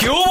¿Qué hubo,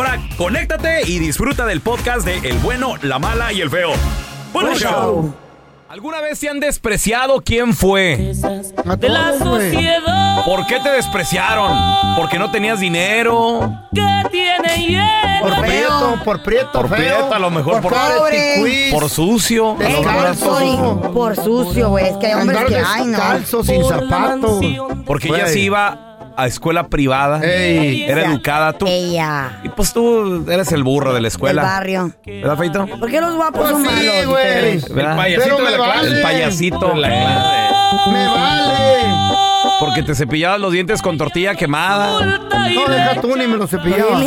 conéctate y disfruta del podcast de El Bueno, La Mala y El Feo. ¡Buen show! ¿Alguna vez te han despreciado? ¿Quién fue? De la sociedad. ¿Por qué te despreciaron? ¿Porque no tenías dinero? ¿Qué tiene hierro? Por prieto, por prieto, a lo mejor por sucio. Descalzo, por sucio, güey. Es que hay hombres que hay, ¿no? Descalzo, sin zapatos. Porque ella sí iba a escuela privada, era educada tú. Ella. Y pues tú eres el burro de la escuela. El barrio. ¿Verdad, Feito? ¿Por qué los guapos son malos? Güey. El payasito de la clase. ¡Me vale! Porque te cepillabas los dientes con tortilla quemada. No, deja tú, ni me lo cepillaba.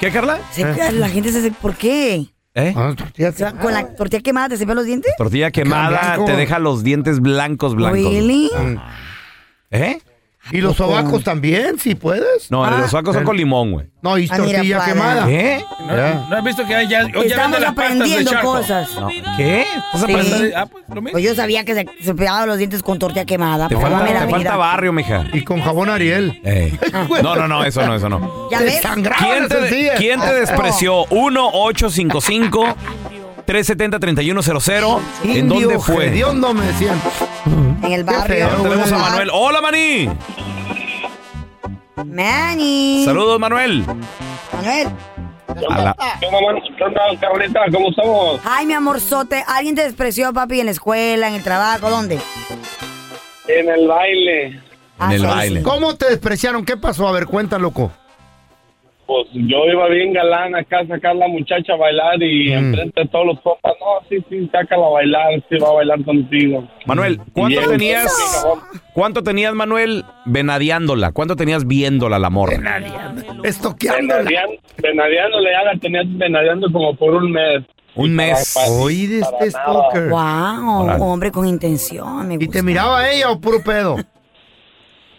¿Qué, Carla? La gente se... ¿Por qué? ¿Eh? Ah, o sea, ¿con la tortilla quemada te cepillas los dientes? Tortilla quemada te deja los dientes blancos. ¿Really? ¿Eh? ¿Y los sobacos también, si puedes? No, los sobacos son con limón, güey. No, y tortilla quemada. ¿Qué? ¿No has visto que ya venden las pastas de Chaco? Cosas. No. ¿Qué? ¿Estás aprendiendo cosas? Pues yo sabía que se pegaban los dientes con tortilla quemada. Te falta barrio, mija. Y con jabón Ariel. No, eso no. ¿Ya ves? ¿Quién te despreció? 1-855-370-3100. ¿En dónde fue? Dios, no me decían. En el barrio. Ahora tenemos a Manuel. ¡Hola, Maní! ¡Maní! ¡Saludos, Manuel! ¡Manuel! ¿Cómo estamos? Ay, mi amorzote, ¿alguien te despreció, papi, en la escuela, en el trabajo? ¿Dónde? En el baile. ¿Cómo te despreciaron? ¿Qué pasó? A ver, cuenta, loco. Pues yo iba bien galán acá a sacar la muchacha a bailar y enfrente de todos los copas, no, sí, sácala a bailar, sí va a bailar contigo. Manuel, ¿cuánto tenías, Manuel, venadeándola? ¿Cuánto tenías viéndola, la morra? Estoqueándola. Venadeándola, ya la tenías venadeando como por un mes. Un mes. Oí de este stalker. Wow, hombre con intención, me gusta. ¿Y te miraba ella o puro pedo?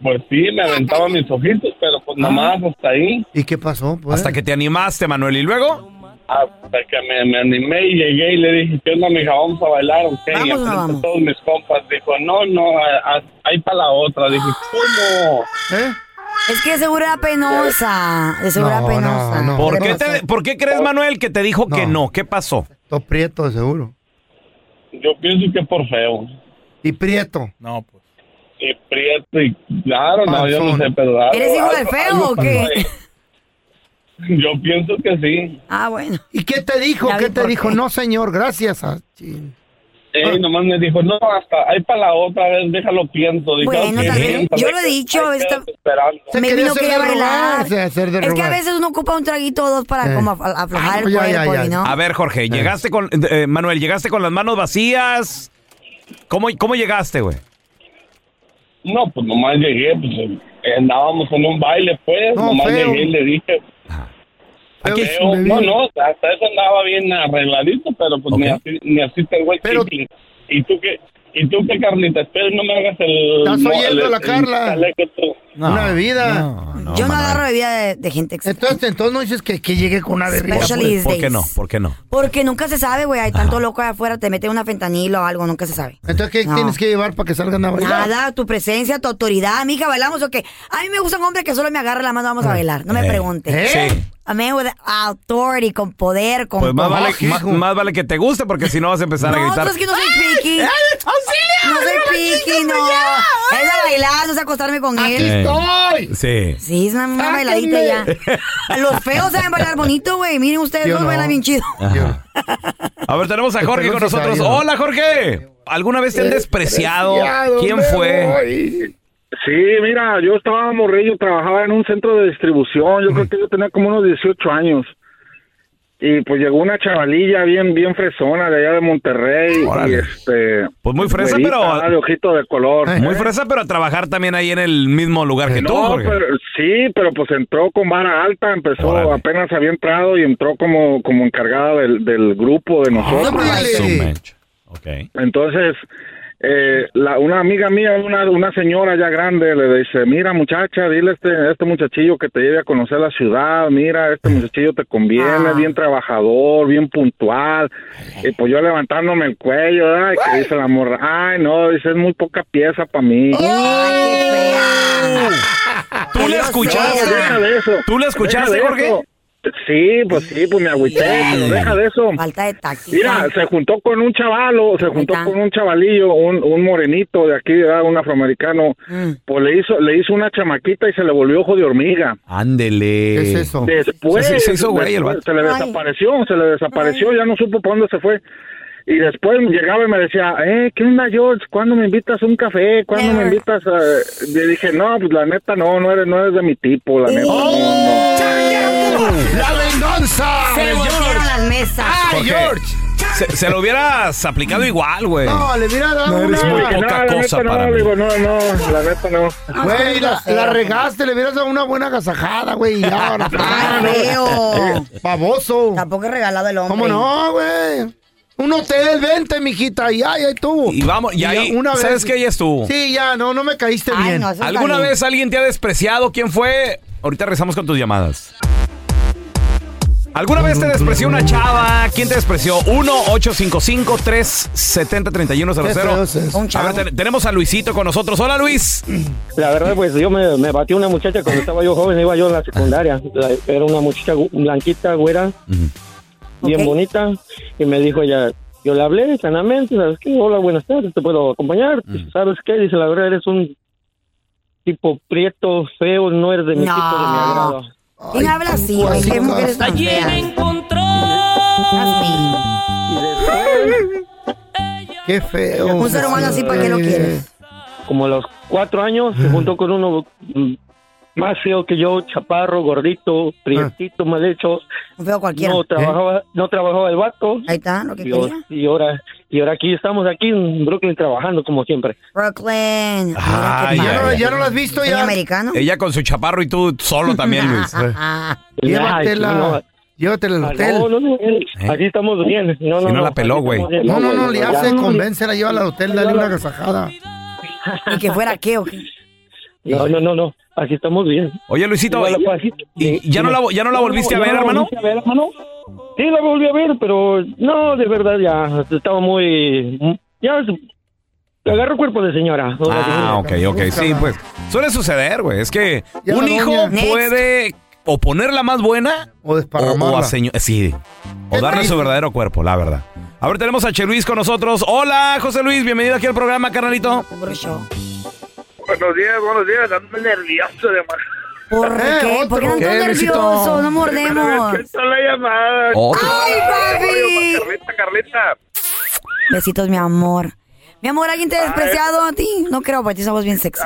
Pues sí, me aventaba mis ojitos, pero pues nada más hasta ahí. ¿Y qué pasó? Pues? Hasta que te animaste, Manuel, ¿y luego? Hasta que me animé y llegué y le dije, ¿qué onda, mija? ¿Vamos a bailar? Okay. Y enfrente a todos mis compas dijo, no, hay para la otra. Dije, ¿cómo? ¿Eh? Es que seguro era penosa. No, no. ¿Por qué crees, Manuel, que te dijo que no? ¿Qué pasó? Todo prieto, de seguro. Yo pienso que por feo. ¿Y prieto? No, pues. Y prieto y claro, no, yo no sé, pero... ¿Eres hijo de Feo o qué? Yo pienso que sí. Ah, bueno. ¿Y qué te dijo? No, señor, gracias. Nomás me dijo, no, hasta ahí para la otra vez, déjalo pienso. Bueno, también, yo lo he dicho. Me vino que bailar. Es que a veces uno ocupa un traguito o dos para como aflojar el cuerpo, ¿no? A ver, Jorge, llegaste con, Manuel, llegaste con las manos vacías. ¿Cómo llegaste, güey? No, pues nomás llegué, pues andábamos en un baile, pues, no, nomás feo. Llegué y le dije... Feo, no, hasta eso andaba bien arregladito, pero pues okay. ni así tengo el pero... chicle. ¿Y tú qué, Carlita? Espero no me hagas el... ¿Estás oyendo la Carla? No, una bebida. No, yo no agarro bebida de gente extraña. Entonces no dices que llegue con una bebida. Pues, ¿por qué no? ¿Por qué no? Porque nunca se sabe, güey. Hay tanto loco allá afuera. Te mete una fentanilo o algo. Nunca se sabe. Entonces, ¿qué tienes que llevar para que salgan a bailar? Nada, tu presencia, tu autoridad. Mija, ¿bailamos o qué? A mí me gusta un hombre que solo me agarra la mano. Vamos a bailar. No me preguntes. Sí. A mí with authority, con poder, con... Pues más vale que te guste, porque si no vas a empezar a gritar. No, es que no soy piqui. ¡Auxilio! No soy piqui, no. Es a bailar, no es acostarme con él. ¡Aquí estoy! Sí. Sí, es una bailadita ya. Los feos saben bailar bonito, güey. Miren ustedes, los bailan bien chido. A ver, tenemos a Jorge con nosotros. ¡Hola, Jorge! ¿Alguna vez te han despreciado? ¿Quién fue? Sí, mira, yo estaba morrillo, trabajaba en un centro de distribución, yo creo que yo tenía como unos 18 años, y pues llegó una chavalilla bien fresona de allá de Monterrey. Órale. Y pues muy fresa, güerita, pero... de ojito de color. Muy fresa, pero a trabajar también ahí en el mismo lugar que tú. No, pero, sí, pero pues entró con vara alta, empezó, órale, apenas había entrado y entró como encargada del grupo de nosotros. ¡Órale! Okay. Entonces... una amiga mía, una señora ya grande, le dice, mira muchacha, dile a este muchachillo que te lleve a conocer la ciudad, mira, este muchachillo te conviene, bien trabajador, bien puntual. Y pues yo levantándome el cuello, ay, que dice la morra, ay no, dice, es muy poca pieza para mí. ¿Tú le escuchaste? No, deja de eso. ¿Tú le escuchaste, Jorge? Eso. Sí, pues me agüité, pero deja de eso. Falta de taxi. Mira, se juntó con un chavalillo, un morenito de aquí, ¿verdad? Un afroamericano. Pues le hizo una chamaquita y se le volvió ojo de hormiga. Ándele. ¿Qué es eso? Después se hizo güey, se le desapareció, ya no supo para dónde se fue. Y después llegaba y me decía, ¿qué onda, George? ¿Cuándo me invitas a un café? ¿Cuándo me invitas a...? Le dije, no, pues la neta no eres de mi tipo, la neta. ¡La venganza! Se volvieron las mesas. ¡Ay, George! Se lo hubieras aplicado igual, güey. No, le hubiera dado una... No, muy poca cosa para mí. No, la neta no. Güey, la regaste, le hubieras dado una buena agasajada, güey. Ahora, no. Baboso. Tampoco he regalado el hombre. ¿Cómo no, güey? Un hotel, vente, mijita, y ahí estuvo. Y vamos, y ahí, una vez, ¿sabes qué? Ya estuvo. Sí, ya, no me caíste bien. No, ¿alguna vez alguien te ha despreciado? ¿Quién fue? Ahorita regresamos con tus llamadas. ¿Alguna vez te despreció una chava? ¿Quién te despreció? 1-855-370-3100. A ver, tenemos a Luisito con nosotros. Hola, Luis. La verdad, pues yo me batí una muchacha cuando estaba yo joven, iba yo en la secundaria. Era una muchacha blanquita, güera. Bien bonita, y me dijo ella, yo le hablé sanamente, ¿sabes qué? Hola, buenas tardes, ¿te puedo acompañar? ¿Sabes qué? Dice, la verdad, eres un tipo prieto, feo, no eres de mi tipo, de mi agrado. ¿Quién habla así? ¿Qué mujeres tan feas? Allí me encontró. Qué feo. Un ser humano así, ¿para qué lo quieres? Como a los 4 años, se juntó con uno... más feo que yo, chaparro, gordito, prietito, mal hecho. Un feo cualquiera. No trabajaba el vato. Ahí está, lo que quería. Y ahora aquí estamos, aquí en Brooklyn, trabajando como siempre. Brooklyn. Ah, ya no lo has visto ya. Americano. Ella con su chaparro y tú solo también, Luis. Llévatela al hotel. No, aquí estamos bien. No, la peló, güey. No, le hace convéncela, llévala al hotel, dale una gasajada. ¿Y que fuera qué o qué? No. Aquí estamos bien. Oye, Luisito, ¿ya no la volviste a ver, hermano? Sí, la volví a ver, pero no, de verdad, ya estaba muy... Ya agarro cuerpo de señora. Ok, sí, pues suele suceder, güey. Es que un hijo puede o ponerla más buena o desparramarla. Sí, o darle su verdadero cuerpo, la verdad. A ver, tenemos a Che Luis con nosotros. Hola, José Luis, bienvenido aquí al programa, carnalito. Buenos días, ando nervioso de más. ¿Por qué? ¿Por qué ando nervioso? No mordemos. ¿Qué está la llamada? ¡Ay, papi! Carlita, Besitos, mi amor. Mi amor, ¿alguien te ha despreciado a ti? No creo, porque esa voz bien sexy.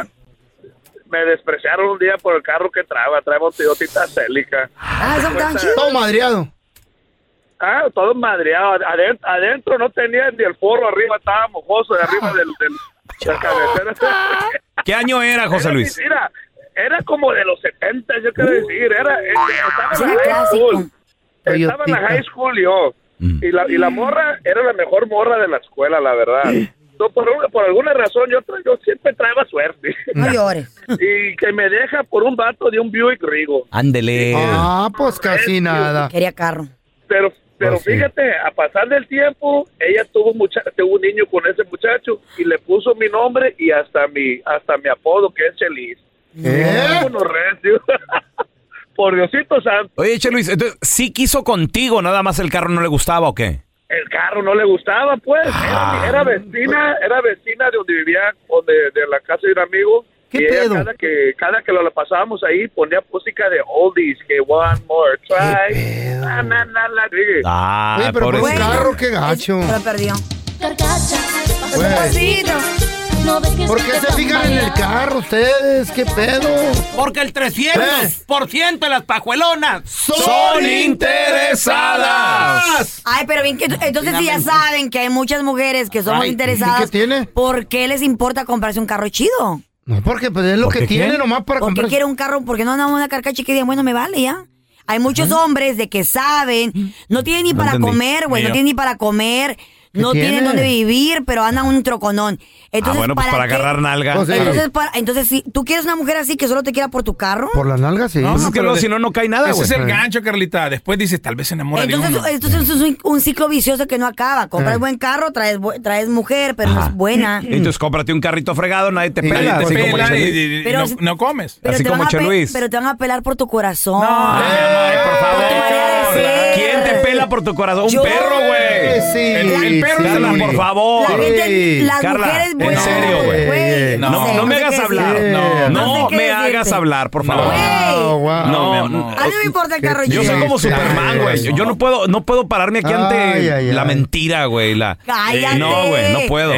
Me despreciaron un día por el carro que trae botellotita célica. Ah, eso está chido. Todo madreado. Ah, todo madreado. Adentro no tenía ni el forro, arriba estaba mojoso, de arriba del cabecera. ¿Qué año era, José Luis? Mira, era como de los 70, yo quiero decir. Estaba en la high school. Estaba en la high school yo. Y la morra era la mejor morra de la escuela, la verdad. No, por alguna razón yo siempre traía suerte. No llores. Y que me deja por un vato de un Buick Rigo. Ándele. Ah, pues casi nada. Quería carro. Pero fíjate, a pasar del tiempo, ella tuvo un niño con ese muchacho y le puso mi nombre y hasta mi apodo, que es Chelis. Por Diosito santo. Oye, Chelis, entonces, ¿sí quiso contigo? ¿Nada más el carro no le gustaba o qué? El carro no le gustaba, pues. Era vecina de donde vivía, de la casa de un amigo. ¿Qué y pedo? Cada que lo pasábamos ahí, ponía música de oldies, que one more try. Oye, pero por el carro, qué gacho. Se lo perdió. ¿Por qué se fijan en el carro ustedes? ¿Qué pedo? Porque el 300% de las pajuelonas son interesadas. Ay, pero bien que... Entonces si ya saben que hay muchas mujeres que somos interesadas... ¿Qué tiene? ¿Por qué les importa comprarse un carro chido? No, porque pues, es lo que tiene nomás para comprar. ¿Por qué quiere un carro? Porque no andamos una carcacha que digan, bueno, me vale ya. Hay muchos hombres de que saben, no tienen ni para comer, güey, no tienen ni para comer... No tienen dónde vivir, pero andan un troconón. Entonces, bueno, pues para agarrar nalgas. O sea, entonces, si tú quieres una mujer así que solo te quiera por tu carro. Por las nalgas, sí. No, si no cae nada, güey. Ese es el gancho, Carlita. Después dices, tal vez se enamora de uno. Entonces, es un ciclo vicioso que no acaba. Compras buen carro, traes mujer, pero no es buena. Entonces, cómprate un carrito fregado, nadie te pela. No comes. Así como Cheluis. Pero te van a pelar por tu corazón. No, por favor. ¿Quién te pela por tu corazón? Un perro, güey. Sí. Pértela, por favor. Carla, mujeres buenas, en serio, güey. No me hagas hablar. No me hagas hablar, por favor. No. A mí me importa el carro. Yo soy como Superman, güey. Yo no puedo pararme aquí ante la mentira, güey. Cállate. No, güey, no puedo.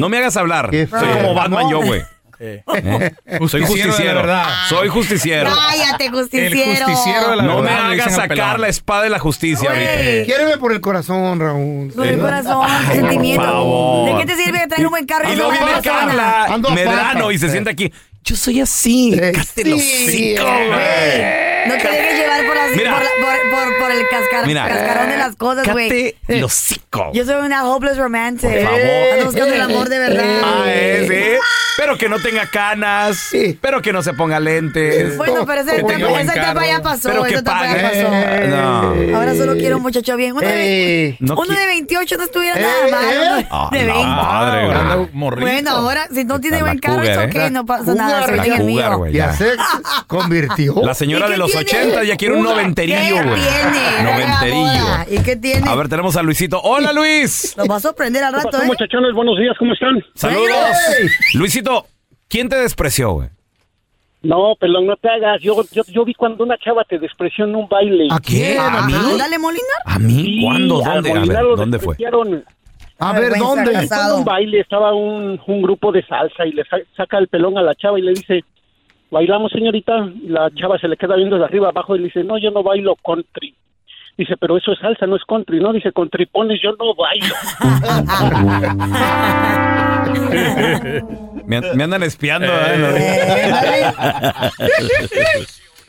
No me hagas hablar. Soy como Batman yo, güey. Soy justiciero. Cállate, justiciero. No me hagas sacar la espada de la justicia. Quiéreme por el corazón, Raúl. Por el corazón, sentimiento. ¿De qué te sirve traer un buen carro? Y no viene Carla Medrano y se sienta aquí. Yo soy así. Cállate, güey. No te dejes llevar por el cascarón de las cosas, güey. Yo soy una hopeless romantic. Por favor. Ando buscando el amor de verdad. Pero que no tenga canas. Sí. Pero que no se ponga lentes. Bueno, pero esa etapa ya pasó. Pero que pague. No. Ahora solo quiero un muchacho bien. Uno de 28 no estuviera nada mal. De 20. Madre, bueno, ahora si no tiene buen carro, es ok, no pasa nada. Ya se convirtió. La señora de los 80 ya quiere un noventerillo, güey. ¿Y qué tiene? A ver, tenemos a Luisito. ¡Hola, Luis! Nos va a sorprender al rato, muchachones, buenos días, ¿cómo están? ¡Saludos! ¡Hey! Luisito, ¿quién te despreció, güey? No, pelón, no te hagas. Yo vi cuando una chava te despreció en un baile. ¿A quién? ¿A mí? ¿Dale, Molinar? ¿A mí? ¿Cuándo? ¿Dónde? A ver, ¿dónde fue? A ver, ¿dónde? En un baile estaba un grupo de salsa y le saca el pelón a la chava y le dice... Bailamos, señorita, y la chava se le queda viendo de arriba abajo y le dice, no, yo no bailo country. Dice, pero eso es salsa, no es country, ¿no? Dice, con tripones yo no bailo. me andan espiando.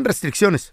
restricciones.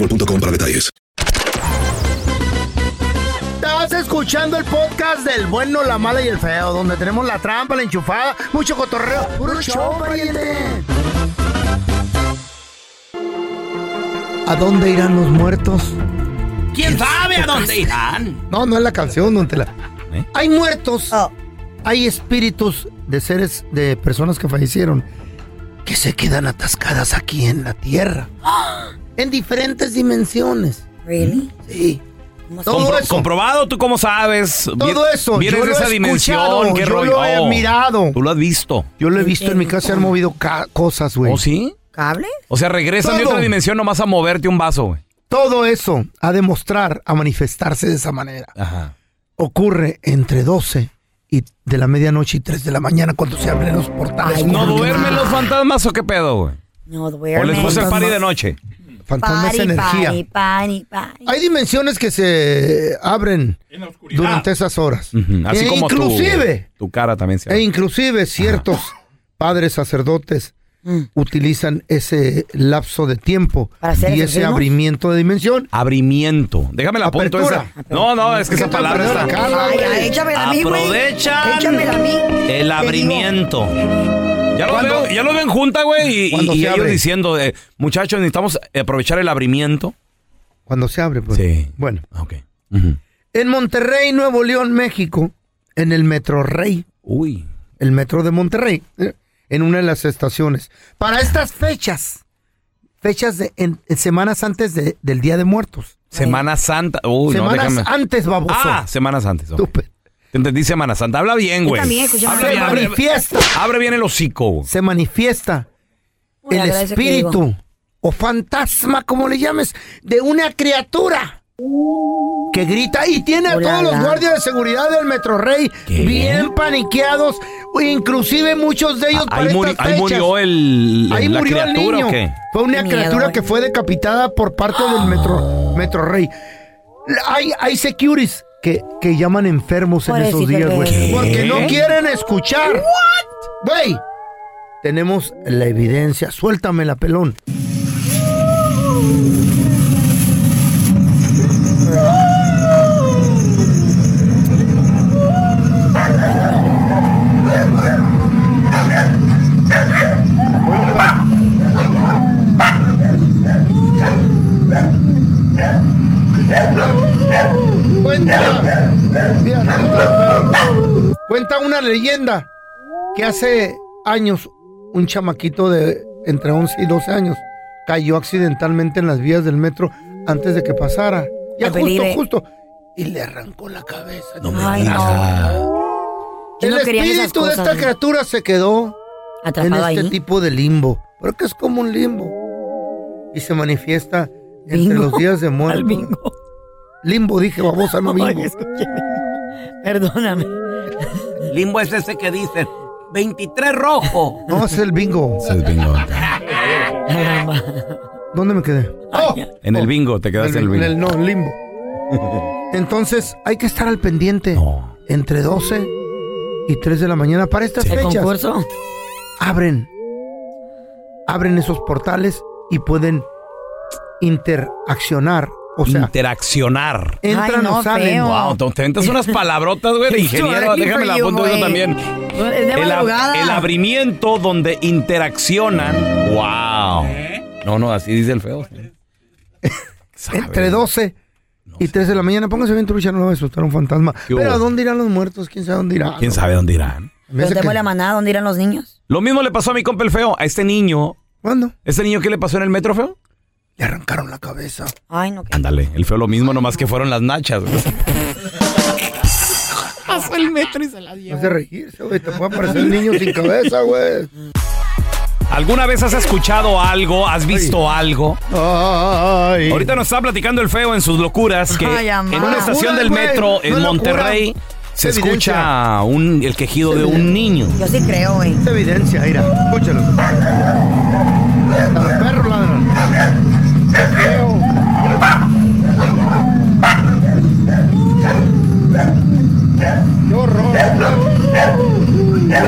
Para detalles. Estás escuchando el podcast del Bueno, la Mala y el Feo, donde tenemos la trampa, la enchufada, mucho cotorreo. ¡Puro show, pariente! ¿A dónde irán los muertos? ¿Quién sabe a dónde irán? No es la canción, don Tela. ¿Eh? Hay muertos, hay espíritus de seres, de personas que fallecieron, que se quedan atascadas aquí en la tierra. ¡Ah! En diferentes dimensiones. ¿Really? Sí. Todo eso. Comprobado, ¿tú cómo sabes? Todo eso. Vienes de esa dimensión, qué rollo. Yo lo he mirado. Tú lo has visto. Yo lo he visto en mi casa, se han movido cosas, güey. ¿Oh, sí? ¿Cables? O sea, regresan de otra dimensión nomás a moverte un vaso, güey. Todo eso a demostrar, a manifestarse de esa manera. Ajá. Ocurre entre 12 y de la medianoche y 3 de la mañana cuando se abren los portales. Ay, ¿no duermen los fantasmas o qué pedo, güey? No duermen. ¿O les gusta el party de noche? Fantasmas, energía. Party. Hay dimensiones que se abren durante esas horas. Uh-huh. Así como inclusive, tu cara también se abre. E inclusive ciertos padres sacerdotes utilizan ese lapso de tiempo y ese abrimiento de dimensión. Abrimiento. Déjame la apunto esa. No, es que esa palabra está. Aprovechan el abrimiento. Ya lo ven junta, güey, y ellos diciendo, muchachos, necesitamos aprovechar el abrimiento. Cuando se abre, pues. Sí. Bueno. Okay. Uh-huh. En Monterrey, Nuevo León, México, en el Metrorrey. Uy. El metro de Monterrey, en una de las estaciones. Para estas fechas de semanas antes del Día de Muertos. Semana Santa. Uy, semanas antes, baboso. Ah, semanas antes. Estúpido. Te entendí, Semana Santa. Habla bien, güey. Se manifiesta. Abre bien el hocico, güey. Se manifiesta el espíritu o fantasma, como le llames, de una criatura que grita y tiene a todos los guardias de seguridad del Metrorrey bien paniqueados. Inclusive muchos de ellos para estas fechas. ¿Ahí murió la criatura o qué? Fue una criatura que fue decapitada por parte del Metrorrey. Hay securities que llaman enfermos en esos días, güey. Porque no quieren escuchar. ¿What? Güey, tenemos la evidencia. Suéltame la pelón. Cuenta una leyenda que hace años un chamaquito de entre 11 y 12 años cayó accidentalmente en las vías del metro antes de que pasara. Ya justo. Y le arrancó la cabeza. No me digas. El espíritu de esta criatura se quedó atrapado en este tipo de limbo. Porque es como un limbo. Y se manifiesta entre los días de muerte. Limbo, dije, babosa, no bingo. Perdóname. Limbo es ese que dicen 23 rojo. No, es el bingo. Es el bingo. ¿Dónde me quedé? En el bingo, te quedaste en el bingo. Limbo. Entonces, hay que estar al pendiente. No. Entre 12 y 3 de la mañana para estas fechas. ¿El concurso? Abren esos portales y pueden interaccionar. O sea, interaccionar. Entran o salen. Wow, te inventas unas palabrotas, güey, de ingeniero. Déjame la apunto yo también. El abrimiento donde interaccionan. Wow. No, así dice el feo. Entre 12 y 3 de la mañana. Pónganse bien trucha, no lo va a asustar un fantasma. Pero ¿a dónde irán los muertos? ¿Quién sabe dónde irán? ¿Quién sabe dónde irán? Pero te huele a maná, ¿dónde irán los niños? Lo mismo le pasó a mi compa el Feo, a este niño. ¿Cuándo? ¿Este niño qué le pasó en el metro, Feo? Le arrancaron la cabeza. Ay, no. Ándale, el Feo lo mismo, nomás que fueron las nachas. Pasó el metro y se la dio. No hace reírse, güey. Te puede aparecer un niño sin cabeza, güey. ¿Alguna vez has escuchado algo? ¿Has visto algo? Ay. Ahorita nos está platicando el Feo en sus locuras que en una estación del metro en Monterrey se escucha el quejido de un niño. Yo sí creo, güey. Es evidencia, mira. Escúchalo. Los perros ladran. ¡Qué horror!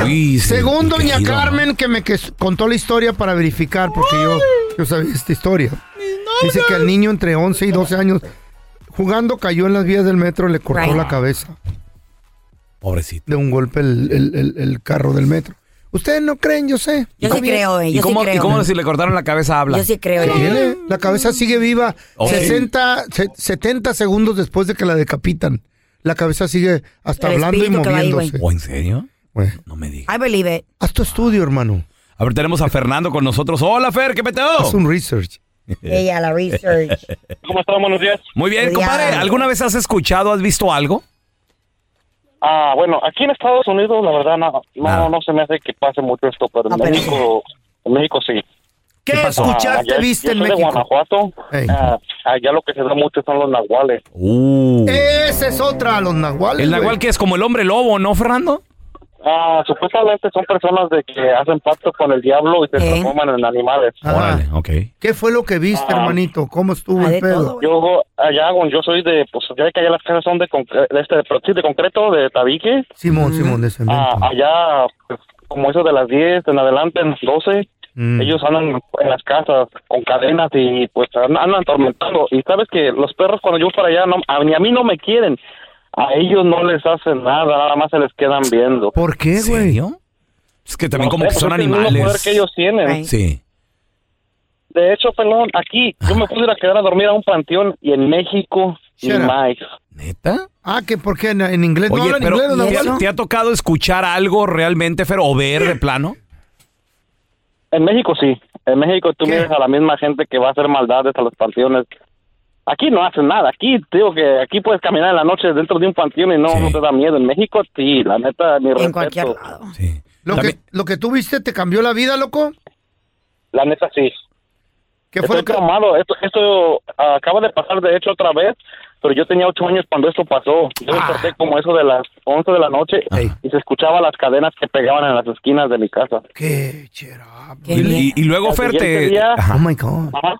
Uy, según doña Carmen, que me contó la historia para verificar, porque yo sabía esta historia. Dice que el niño entre 11 y 12 años jugando cayó en las vías del metro, le cortó la cabeza. Pobrecito. De un golpe el carro del metro. Ustedes no creen, yo sé. Yo sí creo, yo sí creo. ¿Y cómo si le cortaron la cabeza habla? Yo sí creo. La cabeza sigue viva 70 segundos después de que la decapitan. La cabeza sigue hasta hablando y moviéndose. ¿O en serio? Bueno, no me digas. I believe it. Haz tu estudio, hermano. A ver, tenemos a Fernando con nosotros. Hola, Fer, ¿qué peteo? Haz un research. Ella, la research. ¿Cómo estás? Buenos días. Muy bien, compadre. ¿Alguna vez has escuchado, has visto algo? Ah, bueno, aquí en Estados Unidos, la verdad, no se me hace que pase mucho esto, pero en México sí. ¿Qué escuchaste, viste en México? De Guanajuato. Hey. Allá lo que se da mucho son los nahuales. Esa es otra, los nahuales. El nahual que es como el hombre lobo, ¿no, Fernando? Supuestamente son personas de que hacen pacto con el diablo y se transforman en animales. Órale, okay. ¿Qué fue lo que viste, hermanito? ¿Cómo estuvo el pedo? Yo soy de, pues ya que allá las casas son de concreto, de tabique. Simón, de cemento. Allá, pues, como eso de las 10 en adelante, en las 12, ellos andan en las casas con cadenas y pues andan atormentando. Y sabes que los perros cuando yo voy para allá, ni a mí no me quieren. A ellos no les hacen nada más se les quedan viendo. ¿Por qué, güey? Es que también como que son animales. Es el mismo poder que ellos tienen. Ay. Sí. De hecho, pelón, aquí yo me pude ir a quedar a dormir a un panteón y en México ni más. ¿Neta? ¿Que por qué en inglés? Oye, no hablan inglés. Oye, pero ¿te ha tocado escuchar algo realmente, Fer, o ver de plano? En México sí. En México tú miras a la misma gente que va a hacer maldades a los panteones. Aquí no hacen nada, aquí puedes caminar en la noche dentro de un panteón y no te da miedo. En México sí, la neta, mi respeto. En cualquier lado. Sí. Lo que tú viste te cambió la vida, loco. La neta sí. ¿Qué fue? Estoy traumado. Esto acaba de pasar de hecho otra vez, pero yo tenía 8 años cuando esto pasó. Yo desperté como eso de las 11 de la noche y se escuchaba las cadenas que pegaban en las esquinas de mi casa. Qué chera. Y luego Ferte. Oh my God. Ajá.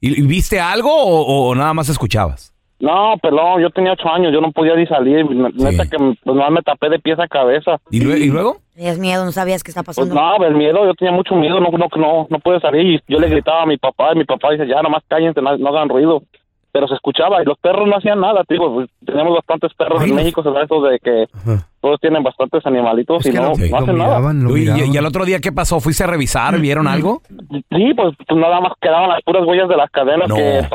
¿Y viste algo o nada más escuchabas? No, pelón, yo tenía 8 años, yo no podía ni salir. Neta que pues, nada, me tapé de pies a cabeza. ¿Y luego? Tenías miedo, no sabías qué está pasando. Pues no, el miedo, yo tenía mucho miedo, no pude salir. Yo le gritaba a mi papá y mi papá dice, ya, nomás cállense, no hagan ruido. Pero se escuchaba y los perros no hacían nada, digo, pues, tenemos bastantes perros en México, se da eso de que todos tienen bastantes animalitos y no hacen nada. ¿Y el otro día qué pasó? ¿Fuiste a revisar? ¿Vieron algo? Sí, pues nada más quedaban las puras huellas de las cadenas que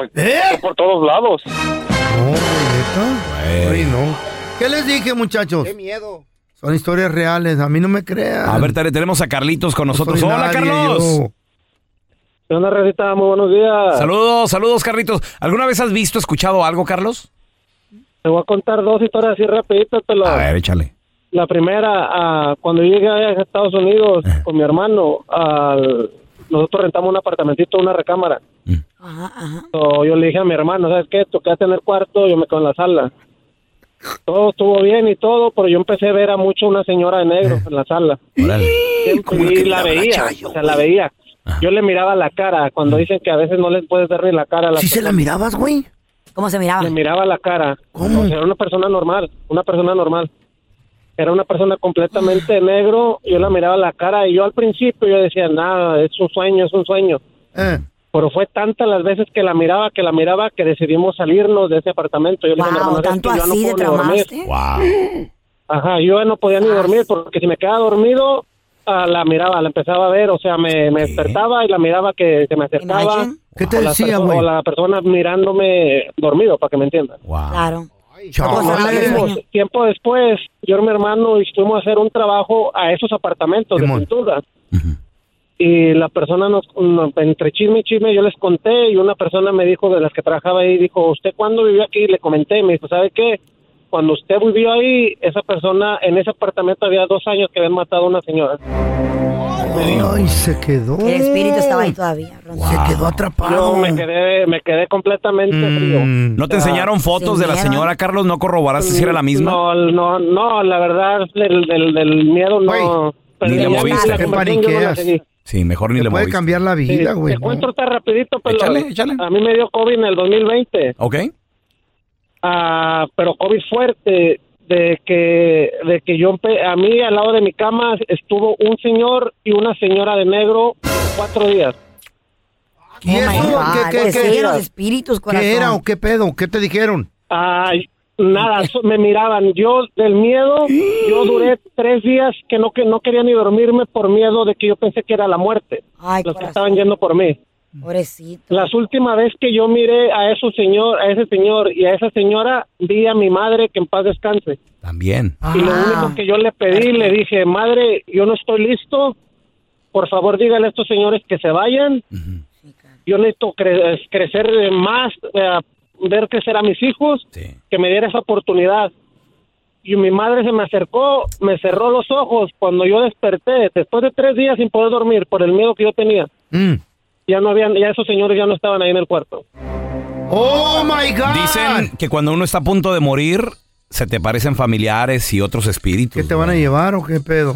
por todos lados. No. ¿Qué les dije, muchachos? ¡Qué miedo! Son historias reales, a mí no me crean. A ver, tenemos a Carlitos con nosotros. No. ¡Hola, Carlos! Una recita, muy buenos días. Saludos, Carlitos. ¿Alguna vez has visto, escuchado algo, Carlos? Te voy a contar 2 historias así rapidito, pelón. A ver, échale. La primera, cuando llegué a Estados Unidos con mi hermano, nosotros rentamos un apartamentito, una recámara. Yo le dije a mi hermano, ¿sabes qué? Tú quedaste en el cuarto, yo me quedo en la sala. Todo estuvo bien y todo, pero yo empecé a ver a mucho una señora de negro en la sala. Y la veía, la veía. Yo le miraba la cara, cuando dicen que a veces no les puedes ver ni la cara. ¿Sí se la mirabas, güey? ¿Cómo se miraba? Le miraba la cara. ¿Cómo? O sea, era una persona normal. Era una persona completamente negro, yo la miraba la cara y yo al principio yo decía, nada, es un sueño. Pero fue tantas las veces que la miraba que decidimos salirnos de ese apartamento. Yo le dije, no, ¿tanto es que así yo no puedo dormir? Wow. Ajá, yo no podía ni dormir porque si me quedaba dormido... la miraba, la empezaba a ver, o sea, me despertaba y la miraba que se me acercaba. ¿Qué te decía, güey? O la persona mirándome dormido, para que me entiendan. Wow. Claro. Tiempo después, yo y mi hermano estuvimos a hacer un trabajo a esos apartamentos de pintura. Uh-huh. Y la persona, entre chisme y chisme, yo les conté, y una persona me dijo, de las que trabajaba ahí, dijo, ¿usted cuándo vivió aquí? Le comenté, y me dijo, ¿sabe qué? Cuando usted vivió ahí, esa persona, en ese apartamento había 2 años que habían matado a una señora. Ay, se quedó. El espíritu estaba ahí todavía. Wow. Se quedó atrapado. Yo me quedé completamente frío. ¿No te enseñaron fotos de la señora, Carlos? ¿No corroboraste si era la misma? No, la verdad, del miedo no. Ni le moviste. ¿Qué paniqueas? Sí, mejor ni le moviste. Puede cambiar la vida, güey. Sí, te cuento tan rapidito, pero échale. A mí me dio COVID en el 2020. Ok. Pero COVID fuerte. De que yo, a mí al lado de mi cama estuvo un señor y una señora de negro 4 días. ¿Y eso? ¿Qué era? Espíritus, corazón. ¿Qué era o qué pedo? ¿Qué te dijeron? Nada, me miraban. Yo del miedo, yo duré 3 días que no quería ni dormirme por miedo de que yo pensé que era la muerte. Ay, los corazón. Que estaban yendo por mí. Pobrecito. Las últimas veces que yo miré a ese señor y a esa señora, vi a mi madre, que en paz descanse. También. Y lo único que yo le pedí, le dije, madre, yo no estoy listo, por favor dígale a estos señores que se vayan. Uh-huh. Yo necesito crecer más, ver crecer a mis hijos, sí. Que me diera esa oportunidad. Y mi madre se me acercó, me cerró los ojos cuando yo desperté, después de 3 días sin poder dormir, por el miedo que yo tenía. Ya esos señores ya no estaban ahí en el cuarto. ¡Oh, my God! Dicen que cuando uno está a punto de morir, se te parecen familiares y otros espíritus. ¿Qué te van a llevar o qué pedo?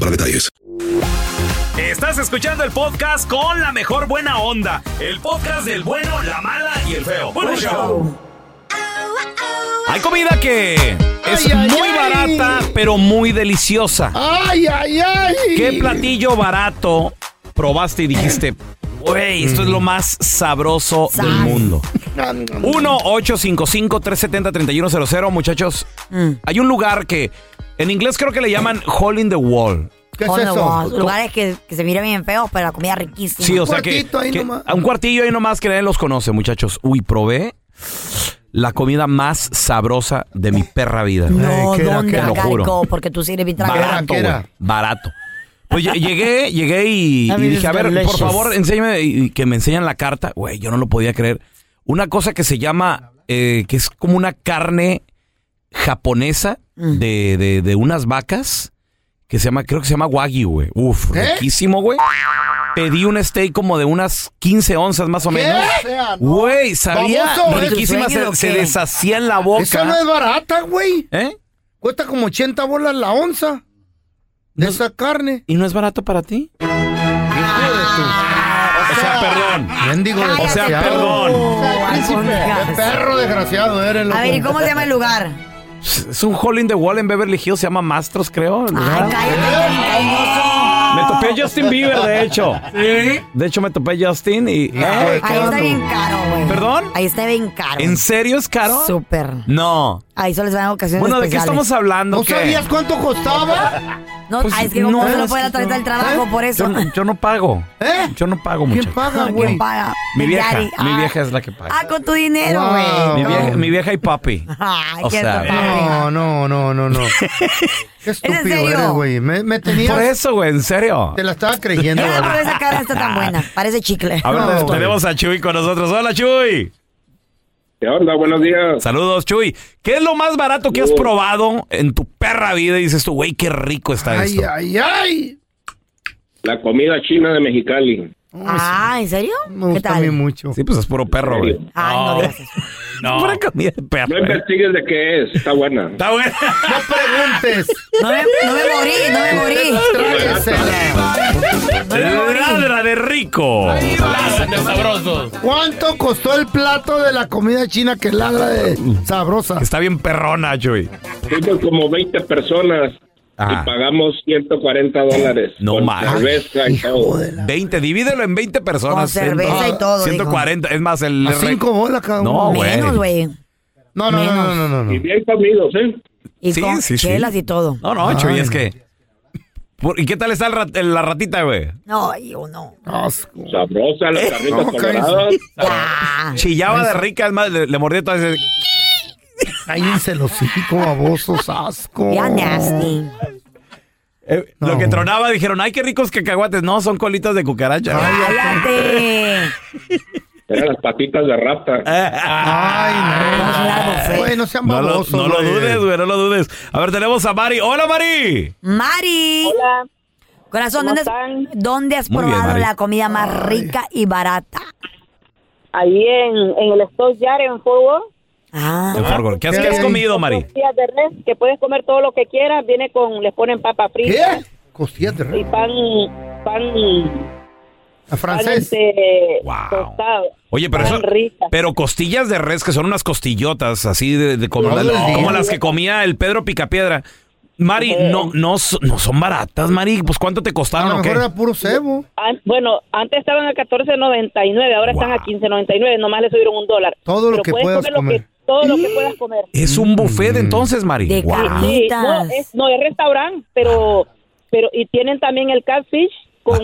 para detalles. Estás escuchando el podcast con la mejor buena onda. El podcast del bueno, la mala y el feo. Bueno, show. Hay comida que es muy barata, pero muy deliciosa. ¡Ay, ay, ay! ¿Qué platillo barato probaste y dijiste, güey, esto es lo más sabroso del mundo? 1-855-370-3100. Muchachos, hay un lugar que en inglés creo que le llaman hole in the wall. ¿Qué es eso? Lugares que se miran bien feos, pero la comida riquísima. Sí, o sea que a un cuartillo ahí nomás que nadie los conoce, muchachos. Uy, probé la comida más sabrosa de mi perra vida. No, ¿dónde? Te lo juro. Porque tú sigues bien tragando. Barato. Pues llegué y dije, a ver, por favor, enséñame. Y que me enseñan la carta. Güey, yo no lo podía creer. Una cosa que se llama, que es como una carne japonesa de unas vacas que se llama, creo que se llama Wagyu, güey. Uf, ¿eh? Riquísimo, güey. Pedí un steak como de unas 15 onzas más o menos. Güey, sabía riquísima, se deshacía en la boca. Esa no es barata, güey. ¿Eh? Cuesta como $80 la onza de esa carne. ¿Y no es barato para ti? Hijo de tu... O sea, perdón. Mendigo desgraciado. Qué perro desgraciado eres, loco. A ver, ¿y cómo se llama el lugar? Es un hole in the wall en Beverly Hills, se llama Mastros, creo. Me topé a Justin Bieber, de hecho. ¿Sí? De hecho, me topé a Justin y... ahí está bien caro, güey. ¿Perdón? Ahí está bien caro. ¿En serio es caro? Súper. No. Ahí solo les van a ocasiones especiales. Bueno, ¿de qué estamos hablando? ¿No sabías cuánto costaba? No, pues, es que no se lo puede la tarjeta del trabajo, por eso. Yo no pago. Yo no pago, mucho. ¿Quién paga, güey? ¿Quién paga? Mi vieja es la que paga. Ah, con tu dinero, güey. Wow. Mi vieja y papi. Ay, o sea, no. Qué estúpido eres, güey. Me tenías... Por eso, güey, en serio. Te la estaba creyendo. Por esa cara está tan buena. Parece chicle. A ver, tenemos a Chuy con nosotros. Hola, Chuy. ¿Qué onda? Buenos días. Saludos, Chuy. ¿Qué es lo más barato que has probado en tu perra vida? Y dices tú, güey, qué rico está esto. ¡Ay! La comida china de Mexicali. Ah, ¿en serio? Me gusta a mí mucho. Sí, pues es puro perro, güey. Ay, no digas eso. No. Pura comida de perro. No investigues de qué es. Está buena. Está buena. No preguntes. No me morí. Ladra de rico. Ladra de sabrosos. ¿Cuánto costó el plato de la comida china que ladra de sabrosa? Está bien perrona, Chuy. Fuimos como 20 personas. Ajá. Y pagamos $140. No más. Cerveza y todo. 20, divídelo en 20 personas. Con cerveza y todo. 140, digo. Es más, el. A 5 bolas cada uno. No, menos, güey. No. Y bien comidos, ¿eh? Y sí, con chelas y todo. No, Chuy, es que. ¿Y qué tal está la ratita, güey? No, yo no. Asco. Sabrosa, las carnitas coloradas. Chillaba de rica, es más, le mordía todas esas. Cállense los hocico, babosos, asco. Ya nasty. No. Lo que tronaba, dijeron, ay, qué ricos cacahuates. No, son colitas de cucaracha. ¡Cállate! Eran las patitas de rata. Ay, no. Güey, no sean babosos. No lo dudes. A ver, tenemos a Mari. ¡Hola, Mari! ¡Mari! Hola. Corazón, ¿dónde has probado la comida más rica y barata? Ahí en el Stockyard, en Fort Worth. ¿Qué has comido, Mari? Costillas de res, que puedes comer todo lo que quieras. Les ponen papa frita. ¿Qué? Costillas de res. Y pan. ¿A francés? Wow. Tostado. Oye, pero eso. Rica. Pero costillas de res, que son unas costillotas así de como las que comía el Pedro Picapiedra. Mari, no son baratas, Mari. Pues, ¿cuánto te costaron? A lo mejor era puro cebo. Bueno, antes estaban a $14.99, ahora están a $15.99. Nomás le subieron $1. Todo lo que puedas comer. Todo lo que puedas comer. Es un buffet, entonces, Mari. De carnitas. No es restaurante, pero y tienen también el catfish,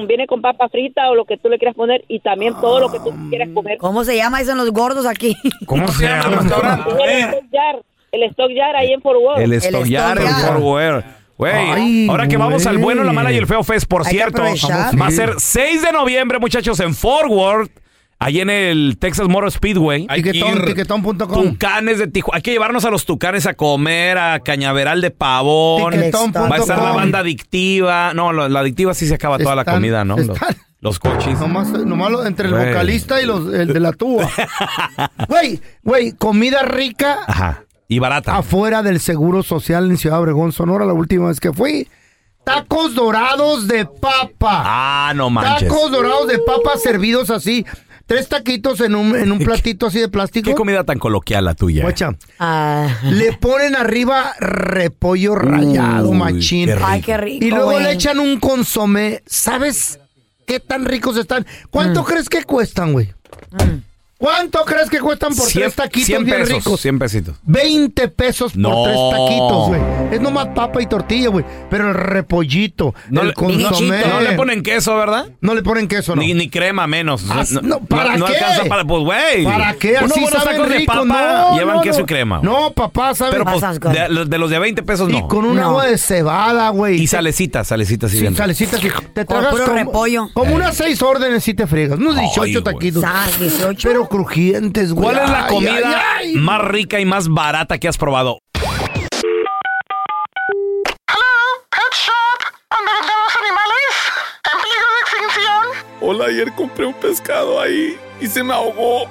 viene con papa frita o lo que tú le quieras poner, y también todo lo que tú quieras comer. ¿Cómo se llama eso en los gordos aquí? ¿Cómo se llama el restaurante? El Stockyard ahí en Fort Worth. El Stockyard en Fort Worth. Güey, ahora que vamos al Bueno, La Mala y el Feo Fest, por cierto, va a ser 6 de noviembre, muchachos, en Fort Worth, ahí en el Texas Motor Speedway. Tiquetón.com. Tucanes de Tijuana. Hay que llevarnos a los Tucanes a comer, a cañaveral de pavón. Tiquetón.com. Va a estar la Banda Adictiva. No, la Adictiva sí se acaba toda la comida, ¿no? Los coches. Nomás entre el vocalista y el de la tuba. Güey, comida rica. Ajá. Y barata. Afuera del Seguro Social en Ciudad Obregón, Sonora, la última vez que fui. Tacos dorados de papa. Ah, no manches. Tacos dorados de papa servidos así. 3 taquitos en un platito así de plástico. ¿Qué comida tan coloquial la tuya? Le ponen arriba repollo rallado, machín. Ay, qué rico. Y luego le echan un consomé. ¿Sabes qué tan ricos están? ¿Cuánto crees que cuestan, güey? ¿Cuánto crees que cuestan por 3 taquitos 100 bien pesos, ricos? 100 pesitos. 20 pesos por 3 taquitos, güey. Es nomás papa y tortilla, güey. Pero el repollito, el consomé. No le ponen queso, ¿verdad? No le ponen queso, no. Ni crema, menos. ¿Para qué? No alcanza para, pues, güey. ¿Para qué? Así saben rico, de papa llevan queso y crema. No, papá, ¿sabes? Pero pues, de los de 20 pesos, no. Y con un agua de cebada, güey. Y salecita, sí. Salecita, sí. Te tragas puro repollo. Como unas 6 órdenes si te fregas. Unos 18 taquitos. 18. Pero crujientes, güey. ¿Cuál es la comida más rica y más barata que has probado? Hello, Pet Shop, ¿dónde vendemos animales en peligro de extinción? Hola, ayer compré un pescado ahí y se me ahogó.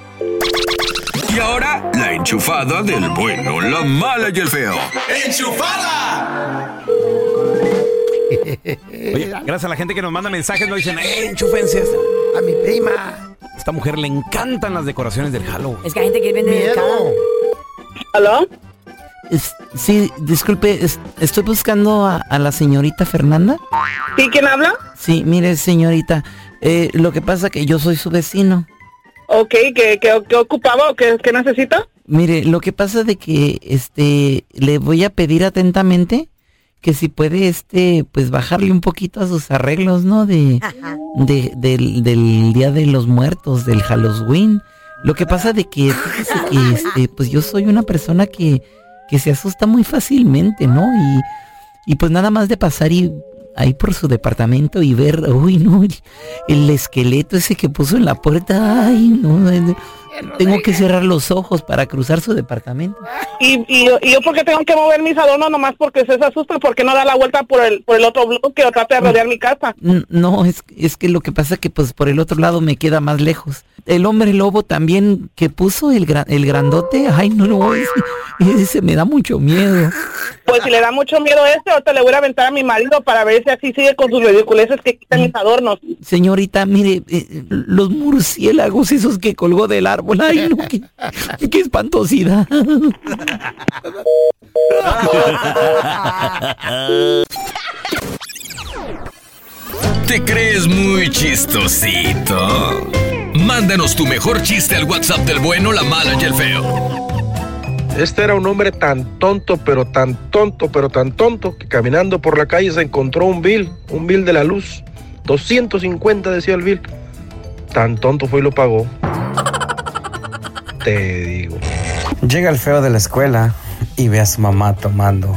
Y ahora, la enchufada del Bueno, La Mala y el Feo. ¡Enchufada! Oye, gracias a la gente que nos manda mensajes, nos dicen, enchúfense a mi prima. A esta mujer le encantan las decoraciones del Halloween. Es que hay gente que vende del Halloween. ¿Aló? Sí, disculpe, estoy buscando a la señorita Fernanda. ¿Sí? ¿Quién habla? Sí, mire, señorita, lo que pasa que yo soy su vecino. Ok, ¿qué ocupaba o qué necesita? Mire, lo que pasa de que le voy a pedir atentamente que si puede pues bajarle un poquito a sus arreglos, ¿no? Del Día de los Muertos, del Halloween. Lo que pasa de que, fíjese que pues yo soy una persona que se asusta muy fácilmente, ¿no? Y pues nada más de pasar y ahí por su departamento y ver, uy, no, el esqueleto ese que puso en la puerta, ay, no, tengo que cerrar los ojos para cruzar su departamento. ¿Y yo porque tengo que mover mis adornos nomás porque se asustan, porque no da la vuelta por el otro bloque o trata de rodear mi casa? No, es que lo que pasa es que pues por el otro lado me queda más lejos. El hombre lobo también que puso el grandote, ay, no lo voy a decir. Ese me da mucho miedo. Pues si le da mucho miedo ahorita le voy a aventar a mi marido para ver si así sigue con sus ridiculeces que quitan mis adornos. Señorita, mire, los murciélagos esos que colgó del árbol. Ay, no, qué espantosidad. ¿Te crees muy chistosito? Mándanos tu mejor chiste al WhatsApp del bueno, la mala y el feo. Este era un hombre tan tonto, pero tan tonto, pero tan tonto, que caminando por la calle se encontró un bill de la luz. 250 decía el bill. Tan tonto fue y lo pagó. Te digo. Llega el feo de la escuela y ve a su mamá tomando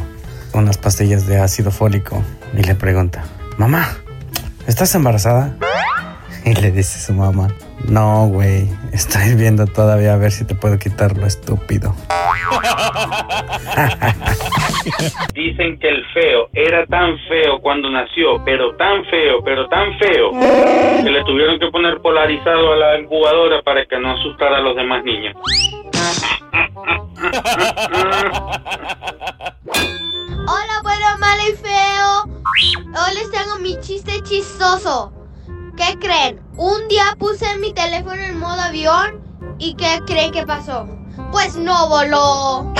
unas pastillas de ácido fólico y le pregunta, mamá, ¿estás embarazada? Y le dice su mamá, no, güey, estoy viendo todavía a ver si te puedo quitar lo estúpido. Dicen que el feo era tan feo cuando nació, pero tan feo, que le tuvieron que poner polarizado a la incubadora para que no asustara a los demás niños. Hola, bueno, malo y feo. Hoy les tengo mi chiste chistoso. ¿Qué creen? Un día puse mi teléfono en modo avión y ¿qué creen que pasó? Pues no voló.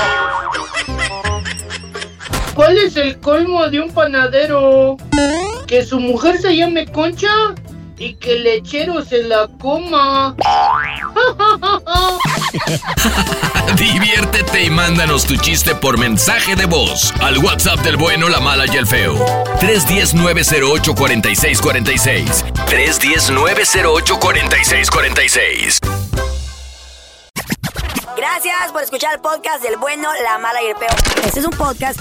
¿Cuál es el colmo de un panadero? Que su mujer se llame Concha y que el lechero se la coma. Diviértete y mándanos tu chiste por mensaje de voz al WhatsApp del bueno, la mala y el feo. 310-908-4646. 310-908-4646. Gracias por escuchar el podcast del bueno, la mala y el feo. Este es un podcast